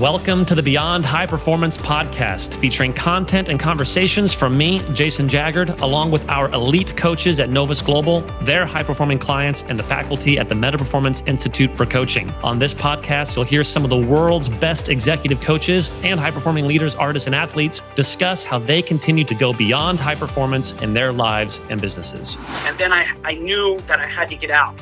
Welcome to the Beyond High Performance podcast, featuring content and conversations from me, Jason Jaggard, along with our elite coaches at Novus Global, their high-performing clients, and the faculty at the Meta Performance Institute for Coaching. On this podcast, you'll hear some of the world's best executive coaches and high-performing leaders, artists, and athletes discuss how they continue to go beyond high performance in their lives and businesses. And then I knew that I had to get out.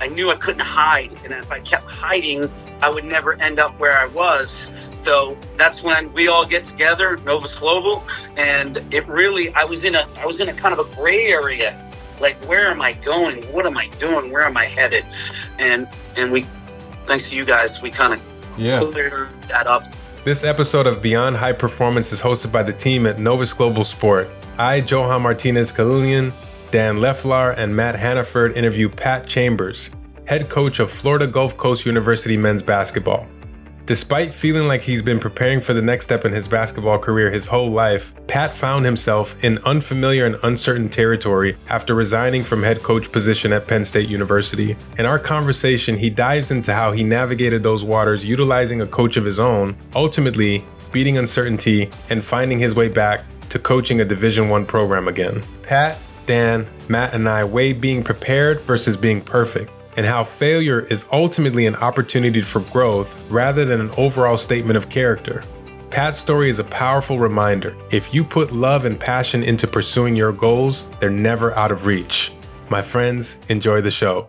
I knew I couldn't hide, and if I kept hiding, I would never end up where I was. So that's when we all get together, Novus Global, and it really, I was in a kind of a gray area. Like, where am I going? What am I doing? Where am I headed? And we, thanks to you guys, we kind of cleared that up. This episode of Beyond High Performance is hosted by the team at Novus Global Sport. I, Johan Martinez-Kahulian, Dan Leflar, and Matt Hannaford interview Pat Chambers, head coach of Florida Gulf Coast University men's basketball. Despite feeling like he's been preparing for the next step in his basketball career his whole life, Pat found himself in unfamiliar and uncertain territory after resigning from head coach position at Penn State University. In our conversation, he dives into how he navigated those waters utilizing a coach of his own, ultimately beating uncertainty and finding his way back to coaching a Division I program again. Pat, Dan, Matt, and I weigh being prepared versus being perfect, and how failure is ultimately an opportunity for growth rather than an overall statement of character. Pat's story is a powerful reminder. If you put love and passion into pursuing your goals, they're never out of reach. My friends, enjoy the show.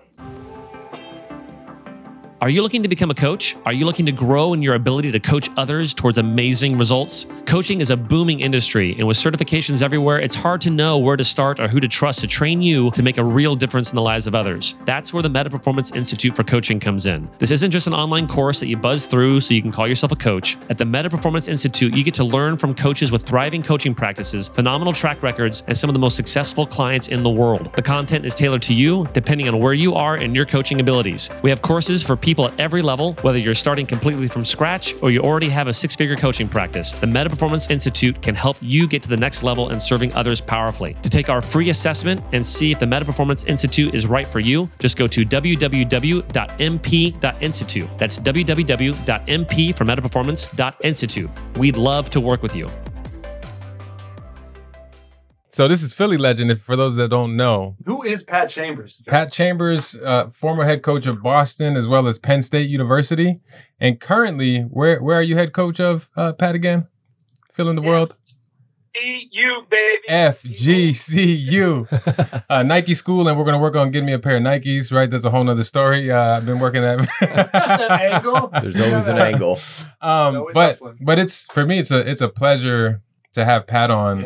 Are you looking to become a coach? Are you looking to grow in your ability to coach others towards amazing results? Coaching is a booming industry, and with certifications everywhere, it's hard to know where to start or who to trust to train you to make a real difference in the lives of others. That's where the Meta Performance Institute for Coaching comes in. This isn't just an online course that you buzz through so you can call yourself a coach. At the Meta Performance Institute, you get to learn from coaches with thriving coaching practices, phenomenal track records, and some of the most successful clients in the world. The content is tailored to you, depending on where you are and your coaching abilities. We have courses for people at every level, whether you're starting completely from scratch or you already have a six-figure coaching practice. The Meta Performance Institute can help you get to the next level in serving others powerfully. To take our free assessment and see if the Meta Performance Institute is right for you, just go to www.mp.institute. That's www.mp for metaperformance.institute. We'd love to work with you. So this is Philly legend, for those that don't know. Who is Pat Chambers? Pat Chambers, former head coach of Boston as well as Penn State University. And currently, where are you head coach of, Pat, again? Fill in the world. FGCU, baby. FGCU. Nike school, and we're going to work on getting me a pair of Nikes, right? That's a whole nother story. I've been working that. That's an angle. There's always an angle. But it's, for me, it's a pleasure to have Pat on.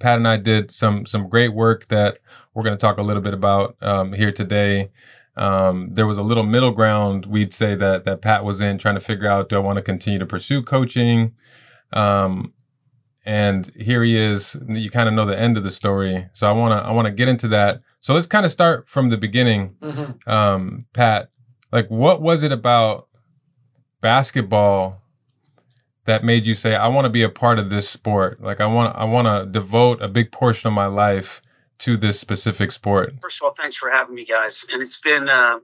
Pat and I did some great work that we're going to talk a little bit about here today. There was a little middle ground, we'd say, that Pat was in, trying to figure out, do I want to continue to pursue coaching? And here he is. You kind of know the end of the story, so I want to get into that. So let's kind of start from the beginning. Mm-hmm. Pat, like, what was it about basketball that made you say, I want to be a part of this sport? Like, I want to devote a big portion of my life to this specific sport. First of all, thanks for having me, guys. And it's been an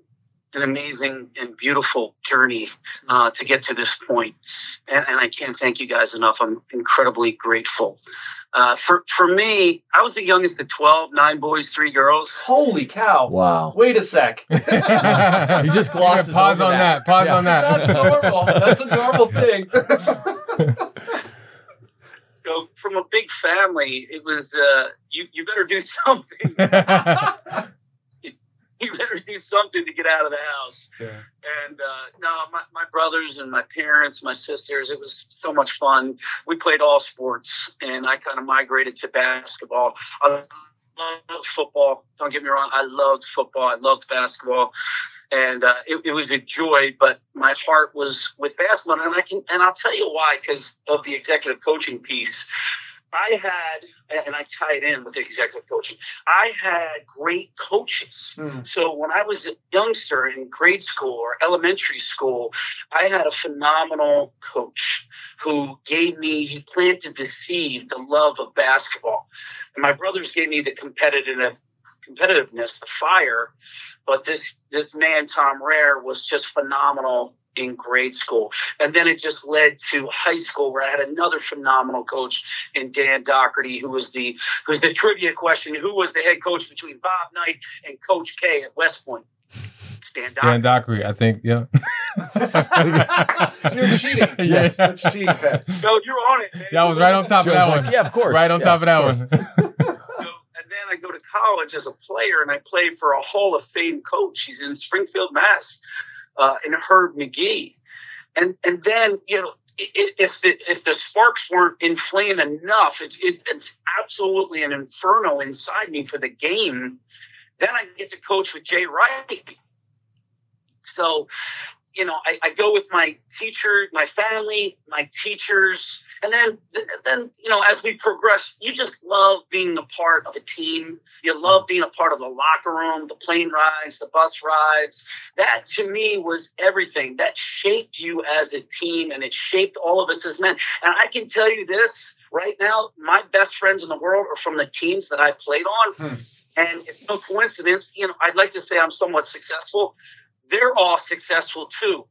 amazing and beautiful journey to get to this point. And I can't thank you guys enough. I'm incredibly grateful. For me, I was the youngest of 12, 9 boys, 3 girls. Holy cow. Wow. Wait a sec. You just glosses over pause on that. Pause on that. That's normal. That's a normal thing. So from a big family, it was, you better do something. You better do something to get out of the house. Yeah. And my brothers and my parents, my sisters, it was so much fun. We played all sports, and I kind of migrated to basketball. I loved football. Don't get me wrong. I loved football. I loved basketball. And it was a joy, but my heart was with basketball. And I'll tell you why, because of the executive coaching piece. I had, and I tie it in with the executive coaching, I had great coaches. Mm. So when I was a youngster in grade school or elementary school, I had a phenomenal coach who he planted the seed, the love of basketball. And my brothers gave me the competitiveness, the fire. But this man, Tom Rare, was just phenomenal in grade school. And then it just led to high school, where I had another phenomenal coach in Dan Dockery, who was the trivia question, who was the head coach between Bob Knight and Coach K at West Point? It's Dan Dockery, I think, yeah. You're cheating. Yes, that's cheating, Pat. No, you're on it, man. Yeah, I was right on top of that one. Yeah, of course. Right on top of that one. I go to college as a player, and I played for a Hall of Fame coach. He's in Springfield, Mass., and Herb McGee. And then, you know, if the sparks weren't inflamed enough, it's absolutely an inferno inside me for the game. Then I get to coach with Jay Wright. So, you know, I go with my teacher, my family, my teachers. And then, you know, as we progress, you just love being a part of a team. You love being a part of the locker room, the plane rides, the bus rides. That, to me, was everything. That shaped you as a team, and it shaped all of us as men. And I can tell you this right now, my best friends in the world are from the teams that I played on. And it's no coincidence. You know, I'd like to say I'm somewhat successful. They're all successful too.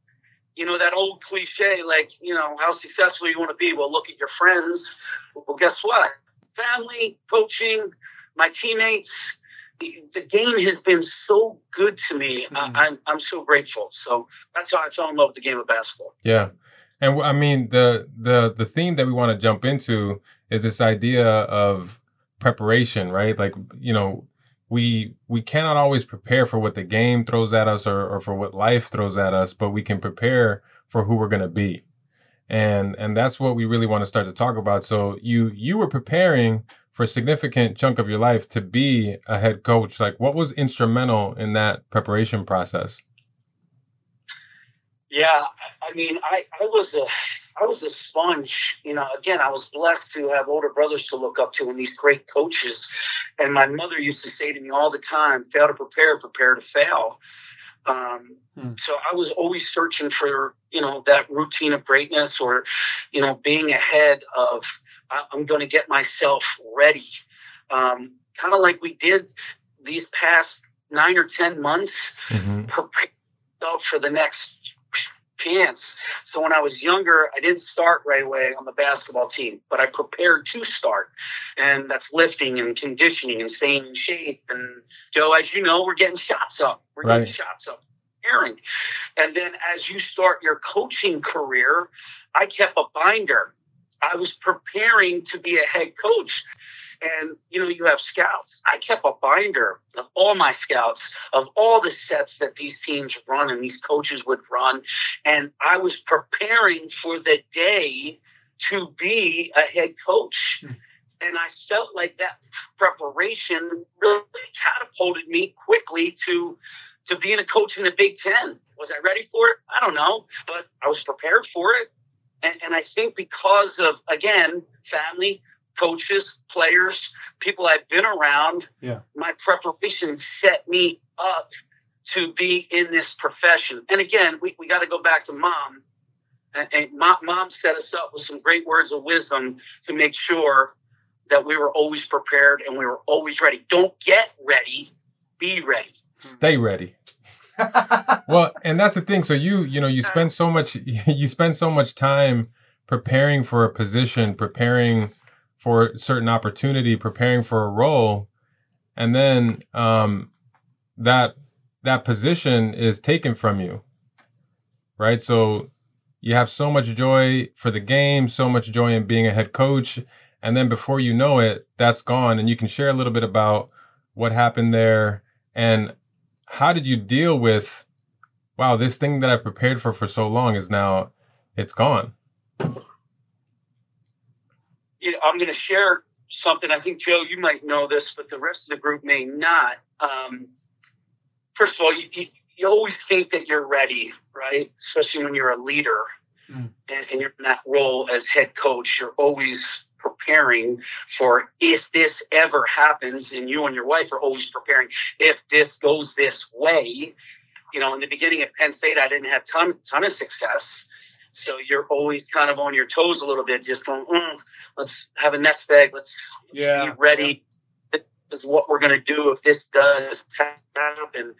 You know, that old cliche, like, you know, how successful you want to be? Well, look at your friends. Well, guess what? Family, coaching, my teammates. The game has been so good to me. I'm so grateful. So that's how I fell in love with the game of basketball. Yeah. And I mean, the theme that we want to jump into is this idea of preparation, right? Like, you know, we cannot always prepare for what the game throws at us or for what life throws at us, but we can prepare for who we're going to be. And that's what we really want to start to talk about. So you were preparing for a significant chunk of your life to be a head coach. Like, what was instrumental in that preparation process? Yeah, I mean, I was a sponge. You know, again, I was blessed to have older brothers to look up to and these great coaches. And my mother used to say to me all the time, fail to prepare, prepare to fail. So I was always searching for, you know, that routine of greatness, or, you know, being ahead of, I'm going to get myself ready. Kind of like we did these past 9 or 10 months, prepare for the next chance. So when I was younger, I didn't start right away on the basketball team, but I prepared to start. And that's lifting and conditioning and staying in shape. And Joe, as you know, we're getting shots up. We're getting shots up. And then as you start your coaching career, I kept a binder. I was preparing to be a head coach. And, you know, you have scouts. I kept a binder of all my scouts, of all the sets that these teams run and these coaches would run. And I was preparing for the day to be a head coach. And I felt like that preparation really catapulted me quickly to being a coach in the Big Ten. Was I ready for it? I don't know, but I was prepared for it. And I think because of, again, family, coaches, players, people I've been around, my preparation set me up to be in this profession. And again, we got to go back to mom. And mom set us up with some great words of wisdom to make sure that we were always prepared and we were always ready. Don't get ready, be ready. Stay ready. Well, and that's the thing. So you spend so much time preparing for a position, preparing for a certain opportunity, preparing for a role. And then that position is taken from you, right? So you have so much joy for the game, so much joy in being a head coach. And then before you know it, that's gone. And you can share a little bit about what happened there and how did you deal with, wow, this thing that I prepared for so long is now, it's gone. I'm going to share something. I think, Joe, you might know this, but the rest of the group may not. First of all, you always think that you're ready, right? Especially when you're a leader and you're in that role as head coach. You're always preparing for if this ever happens, and you and your wife are always preparing if this goes this way. You know, in the beginning at Penn State, I didn't have a ton of success. So you're always kind of on your toes a little bit, just going, let's have a nest egg. Let's be ready. This is what we're going to do if this does happen.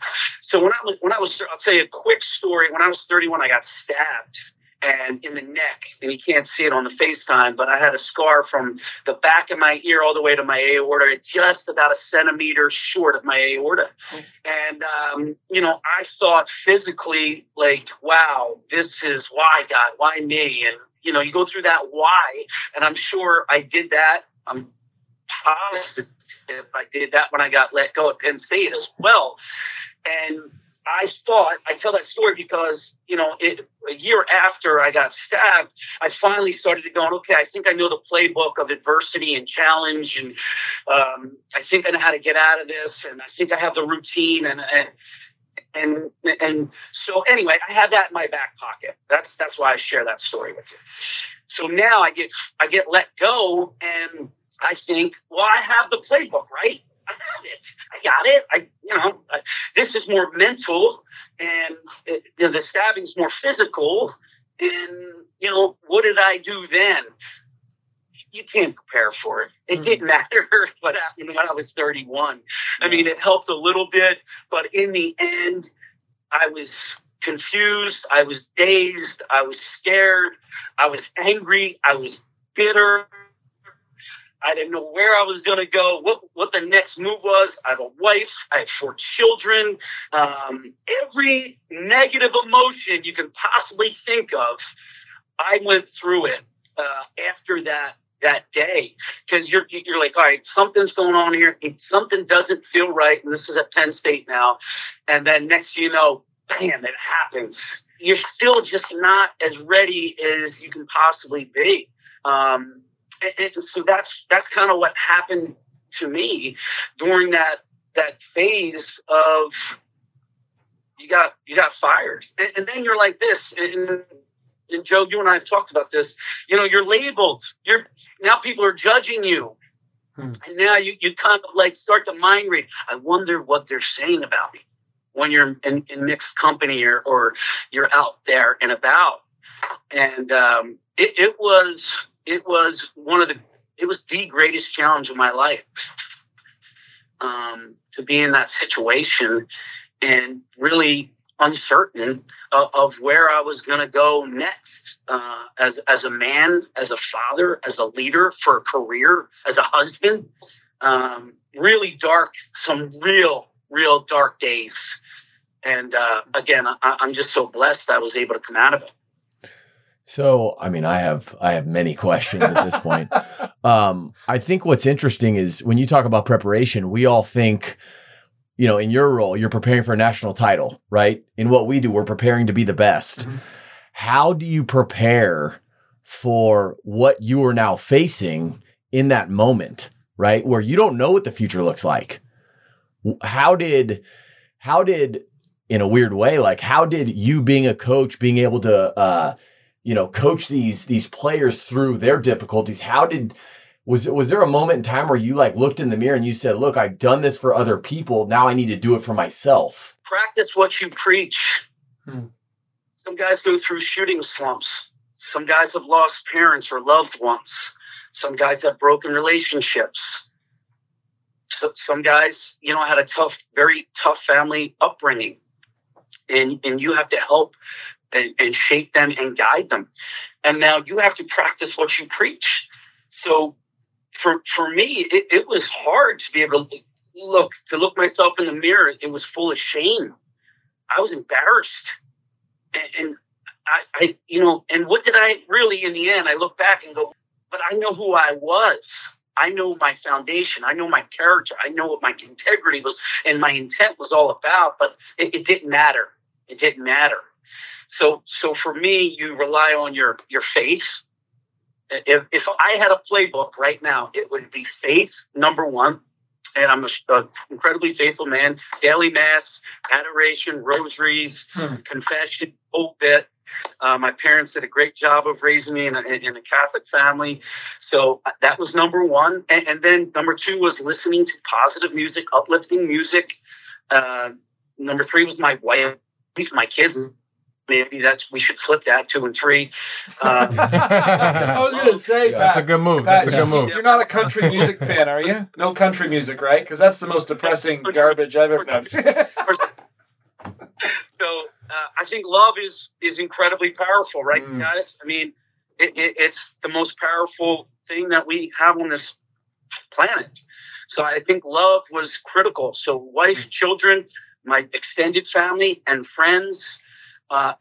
So when I was, I'll tell you a quick story. When I was 31, I got stabbed and in the neck, and you can't see it on the FaceTime, but I had a scar from the back of my ear all the way to my aorta, just about a centimeter short of my aorta. And, you know, I thought physically, like, wow, this is why, God, why me? And, you know, you go through that why, and I'm sure I did that. I'm positive I did that when I got let go at Penn State as well. And I thought, I tell that story because, you know, a year after I got stabbed, I finally started going, okay, I think I know the playbook of adversity and challenge. And I think I know how to get out of this. And I think I have the routine. And so anyway, I had that in my back pocket. That's why I share that story with you. So now I get let go, and I think, well, I have the playbook, right? I have it. I got it. This is more mental, and the stabbing's more physical. And, you know, what did I do then? You can't prepare for it. It didn't matter. But when I was 31, I mean, it helped a little bit. But in the end, I was confused. I was dazed. I was scared. I was angry. I was bitter. I didn't know where I was going to go, what the next move was. I have a wife. I have 4 children. Every negative emotion you can possibly think of, I went through it after that day, because you're like, all right, something's going on here. Something doesn't feel right, and this is at Penn State now. And then next thing you know, bam, it happens. You're still just not as ready as you can possibly be. And so that's kind of what happened to me during that phase of you got fired, and then you're like this. And Joe, you and I have talked about this. You know, you're labeled. Now people are judging you, and now you kind of like start to mind read. I wonder what they're saying about me when you're in mixed company or you're out there and about. And it was the greatest challenge of my life, to be in that situation and really uncertain of where I was going to go next, as a man, as a father, as a leader, for a career, as a husband. Really dark, some real dark days. And again, I'm just so blessed I was able to come out of it. So, I mean, I have many questions at this point. I think what's interesting is when you talk about preparation, we all think, you know, in your role, you're preparing for a national title, right? In what we do, we're preparing to be the best. Mm-hmm. How do you prepare for what you are now facing in that moment, right? Where you don't know what the future looks like. How did, in a weird way, like, how did you being a coach, being able to, coach these players through their difficulties? Was there a moment in time where you like looked in the mirror and you said, look, I've done this for other people. Now I need to do it for myself. Practice what you preach. Some guys go through shooting slumps. Some guys have lost parents or loved ones. Some guys have broken relationships. So, some guys, you know, had a very tough family upbringing, and you have to help and shape them and guide them. And now you have to practice what you preach. So for me, it was hard to be able to look myself in the mirror. It was full of shame. I was embarrassed. And I you know, and what did I really, in the end, I look back and go, but I know who I was. I know my foundation. I know my character. I know what my integrity was and my intent was all about, but it didn't matter. It didn't matter. So for me, you rely on your faith. If I had a playbook right now, it would be faith, number one. And I'm an incredibly faithful man. Daily mass, adoration, rosaries, confession, whole bit. My parents did a great job of raising me in a Catholic family. So that was number one. And then number two was listening to positive music, uplifting music. Number three was my wife, my kids. Maybe we should flip that 2 and 3. I was going to say, yeah, Pat, that's a good move. Pat, that's a good move. You're not a country music fan, are you? No country music, right? Because that's the most depressing garbage I've ever known. I think love is incredibly powerful, right, guys? I mean, it's the most powerful thing that we have on this planet. So I think love was critical. So wife, children, my extended family and friends,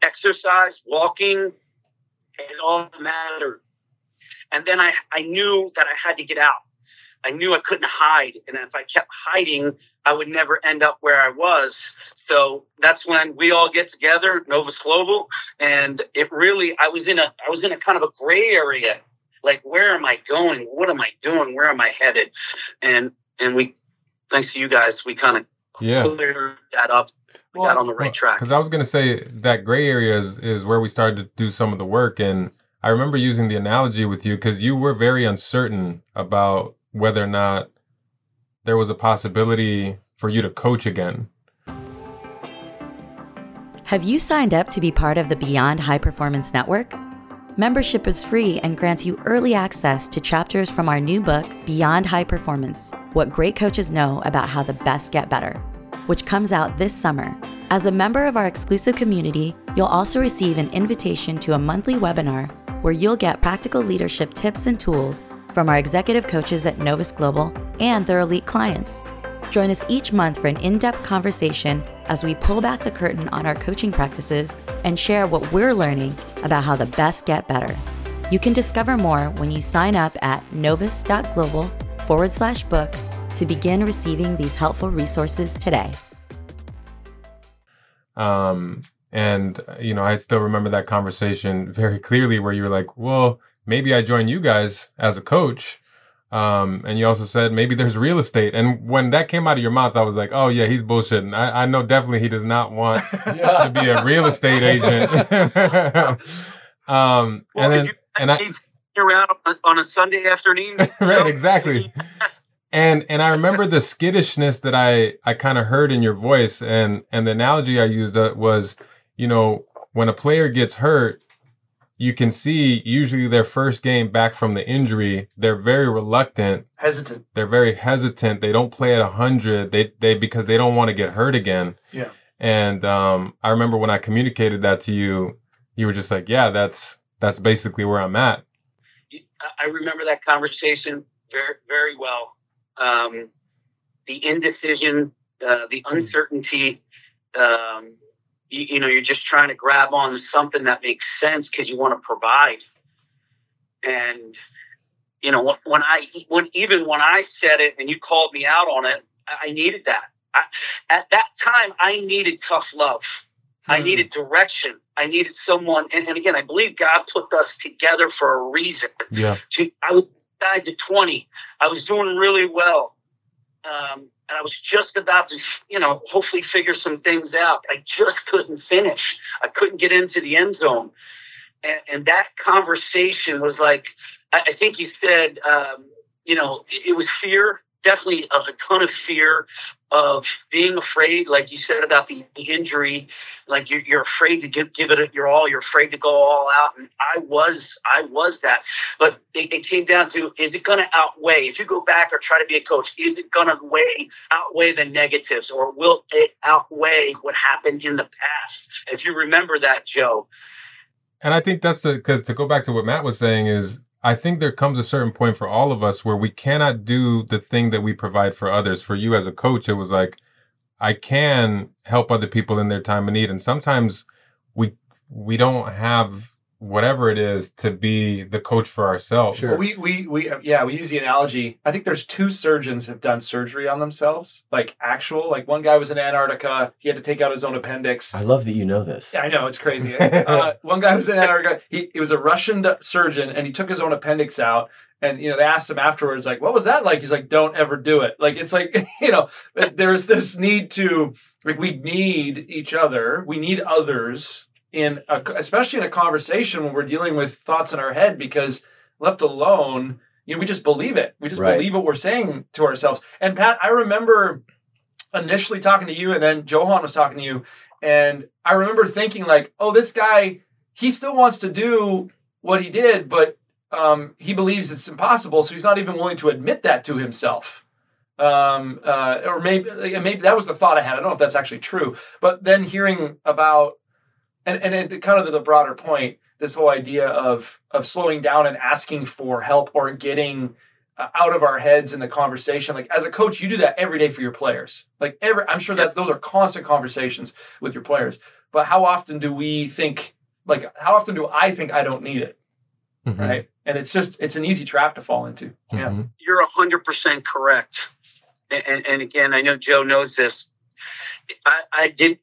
exercise, walking, it all mattered. And then I knew that I had to get out. I knew I couldn't hide. And if I kept hiding, I would never end up where I was. So that's when we all get together, Novus Global. And it really, I was in a kind of a gray area. Like, where am I going? What am I doing? Where am I headed? And we, thanks to you guys, we kind of cleared that up. We got on the right track. Because I was going to say that gray area is where we started to do some of the work. And I remember using the analogy with you because you were very uncertain about whether or not there was a possibility for you to coach again. Have you signed up to be part of the Beyond High Performance Network? Membership is free and grants you early access to chapters from our new book, Beyond High Performance, What Great Coaches Know About How the Best Get Better, which comes out this summer. As a member of our exclusive community, you'll also receive an invitation to a monthly webinar where you'll get practical leadership tips and tools from our executive coaches at Novus Global and their elite clients. Join us each month for an in-depth conversation as we pull back the curtain on our coaching practices and share what we're learning about how the best get better. You can discover more when you sign up at novus.global/book to begin receiving these helpful resources today. And, you know, I still remember that conversation very clearly where you were like, well, maybe I join you guys as a coach. And you also said, maybe there's real estate. And when that came out of your mouth, I was like, oh, yeah, he's bullshitting. I know definitely he does not want to be a real estate agent. Well, and he's around on a Sunday afternoon. Right, exactly. And I remember the skittishness that I kind of heard in your voice. And the analogy I used was, you know, when a player gets hurt, you can see usually their first game back from the injury, they're very reluctant. Hesitant. They're very hesitant. They don't play at 100 because they don't want to get hurt again. Yeah. And I remember when I communicated that to you, you were just like, yeah, that's basically where I'm at. I remember that conversation very, very well. The indecision, the uncertainty, you know, you're just trying to grab on something that makes sense because you want to provide. And, you know, when I said it and you called me out on it, I needed that. At that time, I needed tough love. I needed direction. I needed someone. And again, I believe God put us together for a reason. Yeah. I was inside the 20. I was doing really well. And I was just about to, you know, hopefully figure some things out. I just couldn't finish. I couldn't get into the end zone. And that conversation was like, I think you said, you know, it was fear, definitely a ton of fear of being afraid. Like you said about the injury, like you're afraid to give it your all. You're afraid to go all out. And I was that. But it came down to, is it going to outweigh, if you go back or try to be a coach, is it going to outweigh the negatives, or will it outweigh what happened in the past? If you remember that, Joe. And I think that's because to go back to what Matt was saying is, I think there comes a certain point for all of us where we cannot do the thing that we provide for others. For you as a coach, it was like, I can help other people in their time of need. And sometimes we don't have whatever it is to be the coach for ourselves. Sure. We use the analogy. I think there's two surgeons have done surgery on themselves, like one guy was in Antarctica. He had to take out his own appendix. I love that you know this. Yeah, I know, it's crazy. One guy was in Antarctica. It was a Russian surgeon, and he took his own appendix out. And, you know, they asked him afterwards, like, what was that like? He's like, don't ever do it. Like, it's like, you know, there's this need to, like, we need each other. We need others. Especially in a conversation when we're dealing with thoughts in our head, because left alone, you know, we just believe it. We just believe what we're saying to ourselves. And Pat, I remember initially talking to you, and then Johan was talking to you. And I remember thinking like, oh, this guy, he still wants to do what he did, but he believes it's impossible. So he's not even willing to admit that to himself. Or maybe that was the thought I had. I don't know if that's actually true. But then hearing about And kind of the broader point, this whole idea of slowing down and asking for help or getting out of our heads in the conversation. Like, as a coach, you do that every day for your players. Like, I'm sure that those are constant conversations with your players. But how often do we think, like, how often do I think I don't need it? Mm-hmm. Right. And it's an easy trap to fall into. Mm-hmm. Yeah. You're 100% correct. And again, I know Joe knows this. I did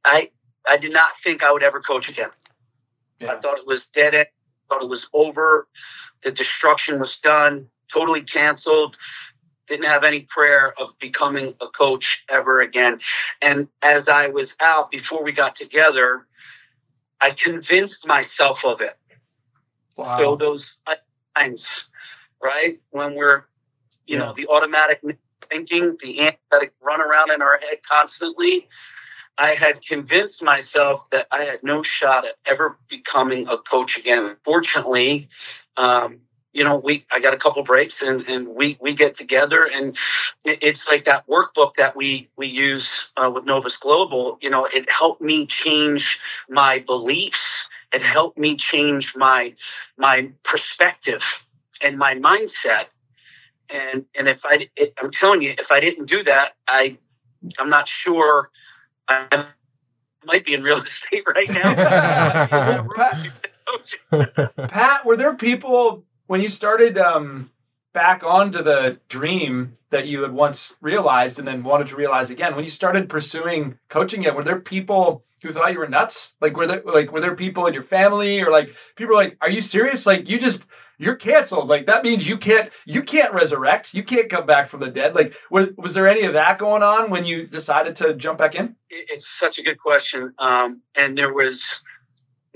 not think I would ever coach again. Yeah. I thought it was dead end. I thought it was over. The destruction was done. Totally canceled. Didn't have any prayer of becoming a coach ever again. And as I was out, before we got together, I convinced myself of it. Wow. So those times, right? When we're, you know, the automatic thinking, the antithetic run around in our head constantly, I had convinced myself that I had no shot at ever becoming a coach again. Fortunately, I got a couple breaks and we get together, and it's like that workbook that we use with Novus Global. You know, it helped me change my beliefs. It helped me change my perspective and my mindset. And I'm telling you, if I didn't do that, I'm not sure I might be in real estate right now. Pat, were there people when you started back onto the dream that you had once realized and then wanted to realize again, when you started pursuing coaching it, were there people who thought you were nuts? Like, were there people in your family, or like people were like, "Are you serious? Like, you're canceled. Like, that means you can't resurrect. You can't come back from the dead." Like, was there any of that going on when you decided to jump back in? It's such a good question, and there was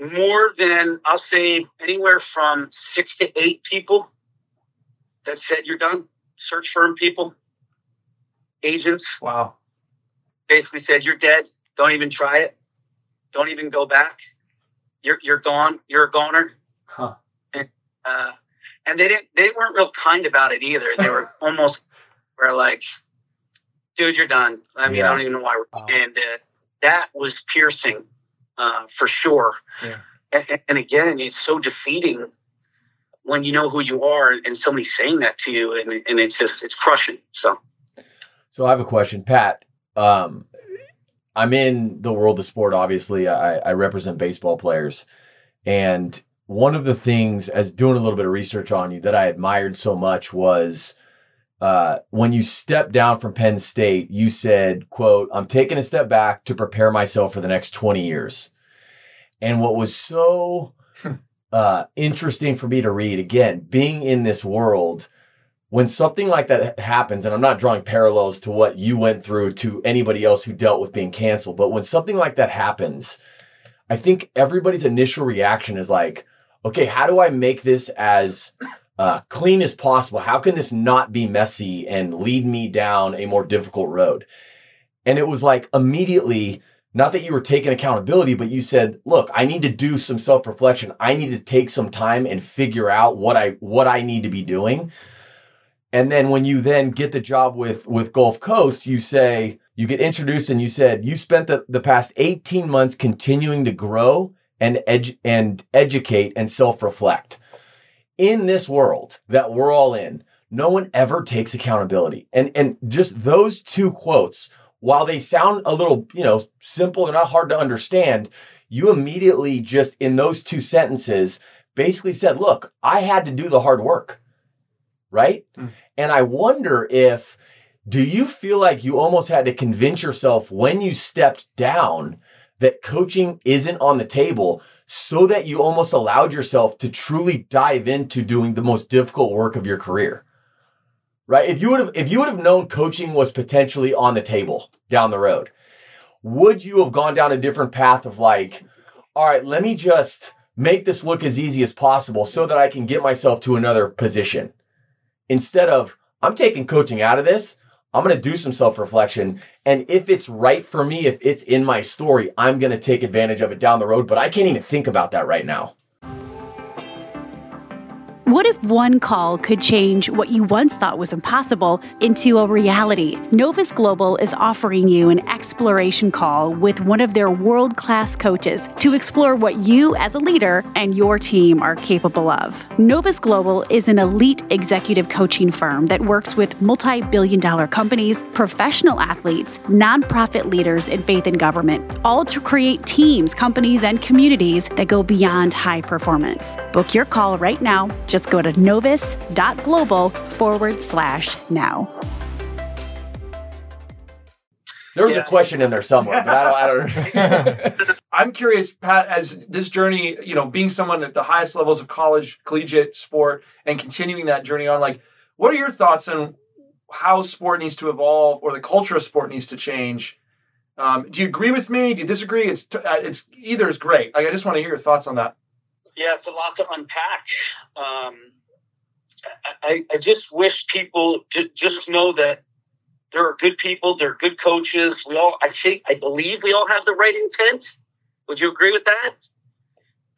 more than, I'll say, anywhere from 6 to 8 people that said, "You're done." Search firm people, agents. Wow. Basically said, "You're dead. Don't even try it. Don't even go back. You're gone. You're a goner." Huh. And they weren't real kind about it either. They were were like, "Dude, you're done. I mean, I don't even know why we're saying that." That was piercing. For sure. Yeah. And again, it's so defeating when you know who you are and somebody's saying that to you, and it's just, it's crushing. So I have a question, Pat. I'm in the world of sport. Obviously I represent baseball players. And one of the things, as doing a little bit of research on you, that I admired so much was, when you stepped down from Penn State, you said, quote, "I'm taking a step back to prepare myself for the next 20 years. And what was so interesting for me to read, again, being in this world, when something like that happens, and I'm not drawing parallels to what you went through to anybody else who dealt with being canceled, but when something like that happens, I think everybody's initial reaction is like, okay, how do I make this as clean as possible? How can this not be messy and lead me down a more difficult road?" And it was like immediately, not that you were taking accountability, but you said, "Look, I need to do some self-reflection. I need to take some time and figure out what I need to be doing." And then when you then get the job with Gulf Coast, you say, you get introduced and you said, "You spent the past 18 months continuing to grow and educate and self-reflect." In this world that we're all in, no one ever takes accountability. And just those two quotes, while they sound a little, simple and not hard to understand, you immediately just in those two sentences basically said, "Look, I had to do the hard work." Right? Mm. And I wonder if, do you feel like you almost had to convince yourself when you stepped down that coaching isn't on the table, so that you almost allowed yourself to truly dive into doing the most difficult work of your career, right? If you would have known coaching was potentially on the table down the road, would you have gone down a different path of like, all right, let me just make this look as easy as possible so that I can get myself to another position, instead of, I'm taking coaching out of this. I'm going to do some self-reflection. And if it's right for me, if it's in my story, I'm going to take advantage of it down the road. But I can't even think about that right now. What if one call could change what you once thought was impossible into a reality? Novus Global is offering you an exploration call with one of their world-class coaches to explore what you as a leader and your team are capable of. Novus Global is an elite executive coaching firm that works with multi-billion-dollar companies, professional athletes, nonprofit leaders, and faith and government, all to create teams, companies, and communities that go beyond high performance. Book your call right now. Just go to novus.global/now. There was a question in there somewhere, but I don't. I'm curious, Pat, as this journey, you know, being someone at the highest levels of college, collegiate sport, and continuing that journey on, like, what are your thoughts on how sport needs to evolve or the culture of sport needs to change? Do you agree with me? Do you disagree? It's either is great. Like, I just want to hear your thoughts on that. Yeah, it's a lot to unpack. I just wish people just know that there are good people, there are good coaches. I believe we all have the right intent. Would you agree with that?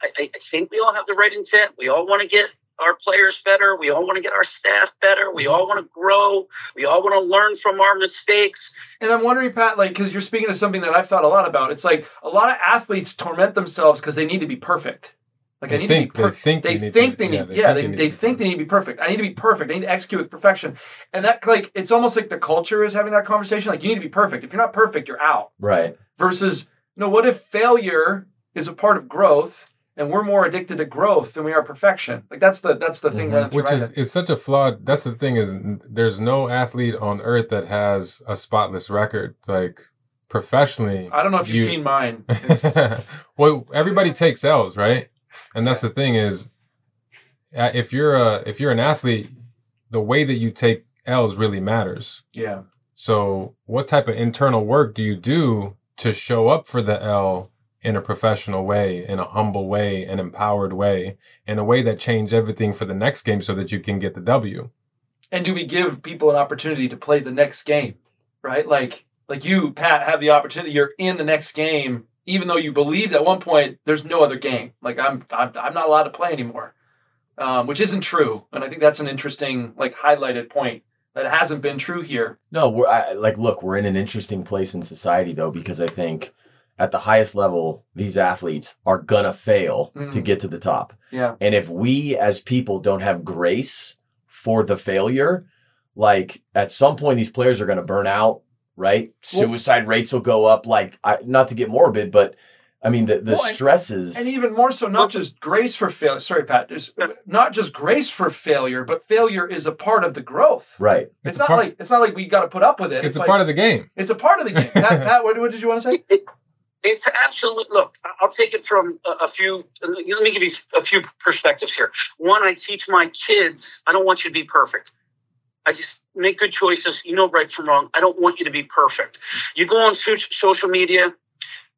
I think we all have the right intent. We all want to get our players better. We all want to get our staff better. We all want to grow. We all want to learn from our mistakes. And I'm wondering, Pat, like, because you're speaking to something that I've thought a lot about. It's like a lot of athletes torment themselves because they need to be perfect. Like, They think they need to be perfect. I need to be perfect. I need to execute with perfection. And that, like, it's almost like the culture is having that conversation. Like, you need to be perfect. If you're not perfect, you're out. Right. Versus, you know, what if failure is a part of growth and we're more addicted to growth than we are perfection? Like, that's the thing. Mm-hmm. It's such a flawed. That's the thing, is there's no athlete on earth that has a spotless record. Like, professionally. I don't know if you've seen mine. Well, everybody takes L's, right? And that's the thing, is if you're an athlete, the way that you take L's really matters. Yeah. So what type of internal work do you do to show up for the L in a professional way, in a humble way, an empowered way, in a way that changes everything for the next game so that you can get the W? And do we give people an opportunity to play the next game, right? Like you, Pat, have the opportunity. You're in the next game. Even though you believed at one point there's no other game, like I'm not allowed to play anymore, which isn't true, and I think that's an interesting, like, highlighted point that hasn't been true here. No, we're in an interesting place in society though, because I think at the highest level these athletes are gonna fail to get to the top. Yeah, and if we as people don't have grace for the failure, like at some point these players are gonna burn out. Right? Suicide rates will go up. Like, not to get morbid, but I mean, the stresses. And even more so, not just grace for failure. Sorry, Pat. Not just grace for failure, but failure is a part of the growth. Right. It's not like we got to put up with it. It's a part of the game. It's a part of the game. Pat, what did you want to say? It's absolutely. Look, I'll take it from a few. Let me give you a few perspectives here. One, I teach my kids, I don't want you to be perfect. I just make good choices. You know right from wrong. I don't want you to be perfect. You go on social media,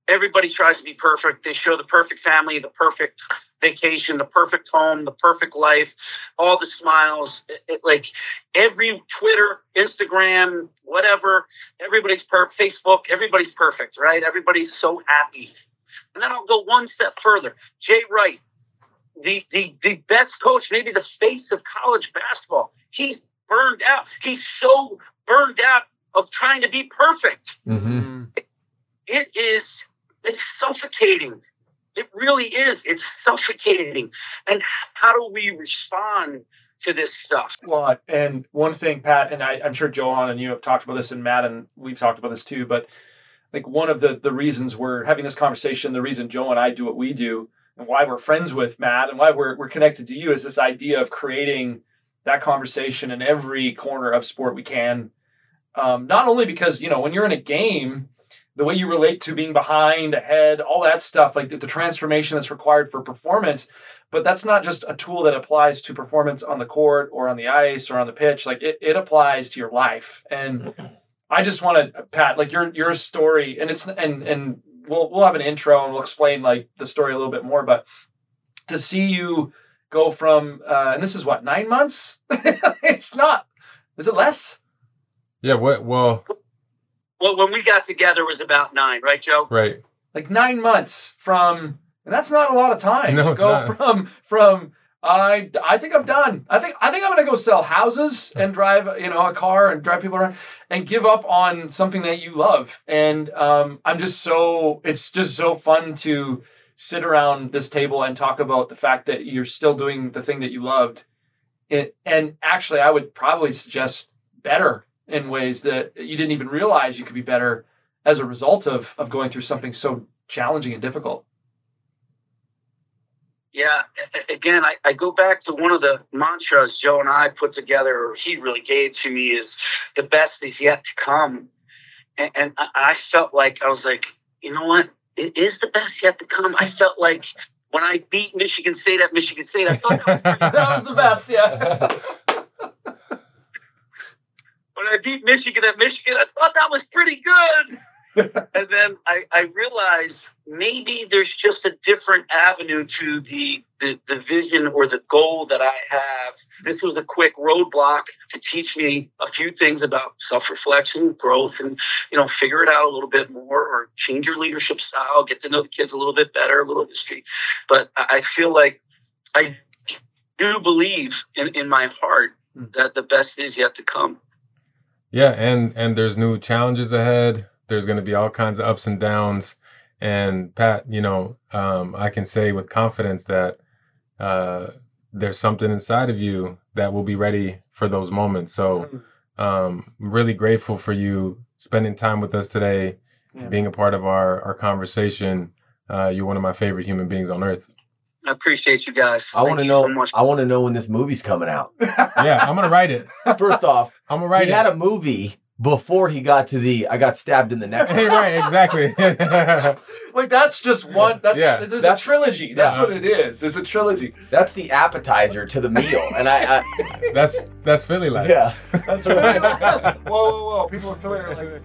everybody tries to be perfect. They show the perfect family, the perfect vacation, the perfect home, the perfect life, all the smiles. Like every Twitter, Instagram, whatever, everybody's perfect. Facebook, everybody's perfect, right? Everybody's so happy. And then I'll go one step further. Jay Wright, the best coach, maybe the face of college basketball. He's burned out. He's so burned out of trying to be perfect. Mm-hmm. It's suffocating. It really is. It's suffocating. And how do we respond to this stuff? Well, and one thing, Pat, and I'm sure Johan and you have talked about this, and Matt, and we've talked about this too, but like one of the reasons we're having this conversation, the reason Joe and I do what we do, and why we're friends with Matt, and why we're connected to you, is this idea of creating that conversation in every corner of sport we can. Not only because, you know, when you're in a game, the way you relate to being behind, ahead, all that stuff, like the transformation that's required for performance, but that's not just a tool that applies to performance on the court or on the ice or on the pitch. Like it applies to your life. And I just want to, Pat, like your story, and it's, and we'll have an intro and we'll explain like the story a little bit more, but to see you go from, and this is what, 9 months? It's not. Is it less? Yeah, Well, when we got together, it was about 9, right, Joe? Right. Like 9 months from, and that's not a lot of time. No, to go from I think I'm done. I think I'm going to go sell houses and drive, a car and drive people around and give up on something that you love. And it's just so fun to sit around this table and talk about the fact that you're still doing the thing that you loved. And actually, I would probably suggest better in ways that you didn't even realize you could be better as a result of going through something so challenging and difficult. Yeah, again, I go back to one of the mantras Joe and I put together, or he really gave to me, is the best is yet to come. And I felt like, I was like, you know what? It is the best yet to come. I felt like when I beat Michigan State at Michigan State, I thought that was pretty good. That was the best, yeah. When I beat Michigan at Michigan, I thought that was pretty good. And then I realized maybe there's just a different avenue to the vision or the goal that I have. This was a quick roadblock to teach me a few things about self-reflection, growth, and, figure it out a little bit more, or change your leadership style, get to know the kids a little bit better, a little history. But I feel like I do believe in my heart that the best is yet to come. Yeah, and there's new challenges ahead. There's going to be all kinds of ups and downs. And Pat, I can say with confidence that there's something inside of you that will be ready for those moments. So I'm really grateful for you spending time with us today, being a part of our conversation. You're one of my favorite human beings on earth. I appreciate you guys. I want to know when this movie's coming out. Yeah, I'm going to write it. First off, I'm going to write it. He had a movie before he got to I got stabbed in the neck. Hey, right, exactly. Like, that's just one. There's a trilogy. That's what it is. There's a trilogy. That's the appetizer to the meal. And I that's Philly life. Yeah, that's right. Whoa. People in Philly are like.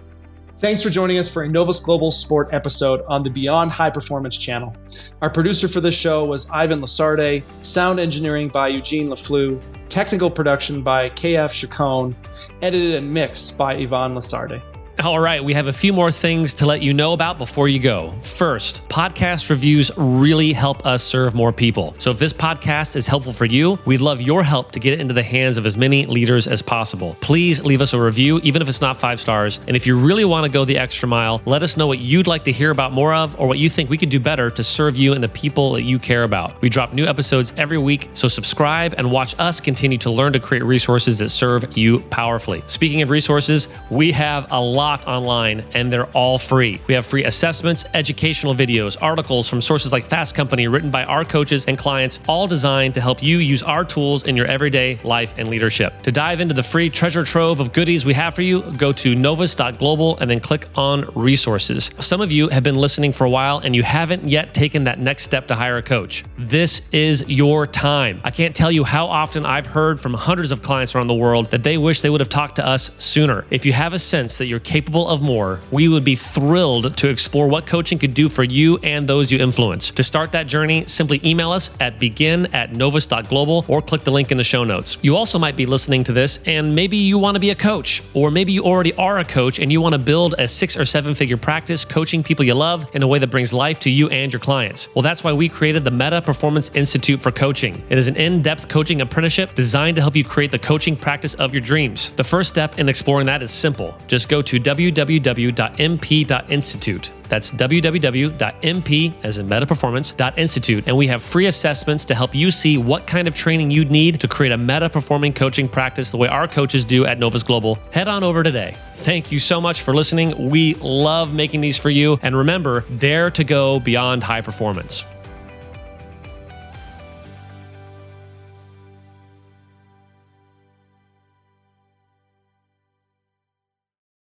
Thanks for joining us for a Novus Global Sport episode on the Beyond High Performance channel. Our producer for this show was Ivan Lazarte, sound engineering by Eugene Lafleu, technical production by K.F. Chacon, edited and mixed by Ivan Lazarte. All right, we have a few more things to let you know about before you go. First, podcast reviews really help us serve more people. So if this podcast is helpful for you, we'd love your help to get it into the hands of as many leaders as possible. Please leave us a review, even if it's not 5 stars. And if you really want to go the extra mile, let us know what you'd like to hear about more of, or what you think we could do better to serve you and the people that you care about. We drop new episodes every week, so subscribe and watch us continue to learn to create resources that serve you powerfully. Speaking of resources, we have a lot online, and they're all free. We have free assessments, educational videos, articles from sources like Fast Company written by our coaches and clients, all designed to help you use our tools in your everyday life and leadership. To dive into the free treasure trove of goodies we have for you, go to novus.global and then click on resources. Some of you have been listening for a while and you haven't yet taken that next step to hire a coach. This is your time. I can't tell you how often I've heard from hundreds of clients around the world that they wish they would have talked to us sooner. If you have a sense that you're capable of more, we would be thrilled to explore what coaching could do for you and those you influence. To start that journey, simply email us at begin@novus.global or click the link in the show notes. You also might be listening to this and maybe you want to be a coach, or maybe you already are a coach and you want to build a 6 or 7 figure practice coaching people you love in a way that brings life to you and your clients. Well, that's why we created the Meta Performance Institute for Coaching. It is an in-depth coaching apprenticeship designed to help you create the coaching practice of your dreams. The first step in exploring that is simple. Just go to www.mp.institute. That's www.mp as in metaperformance.institute. And we have free assessments to help you see what kind of training you need to create a meta-performing coaching practice the way our coaches do at Novus Global. Head on over today. Thank you so much for listening. We love making these for you. And remember, dare to go beyond high performance.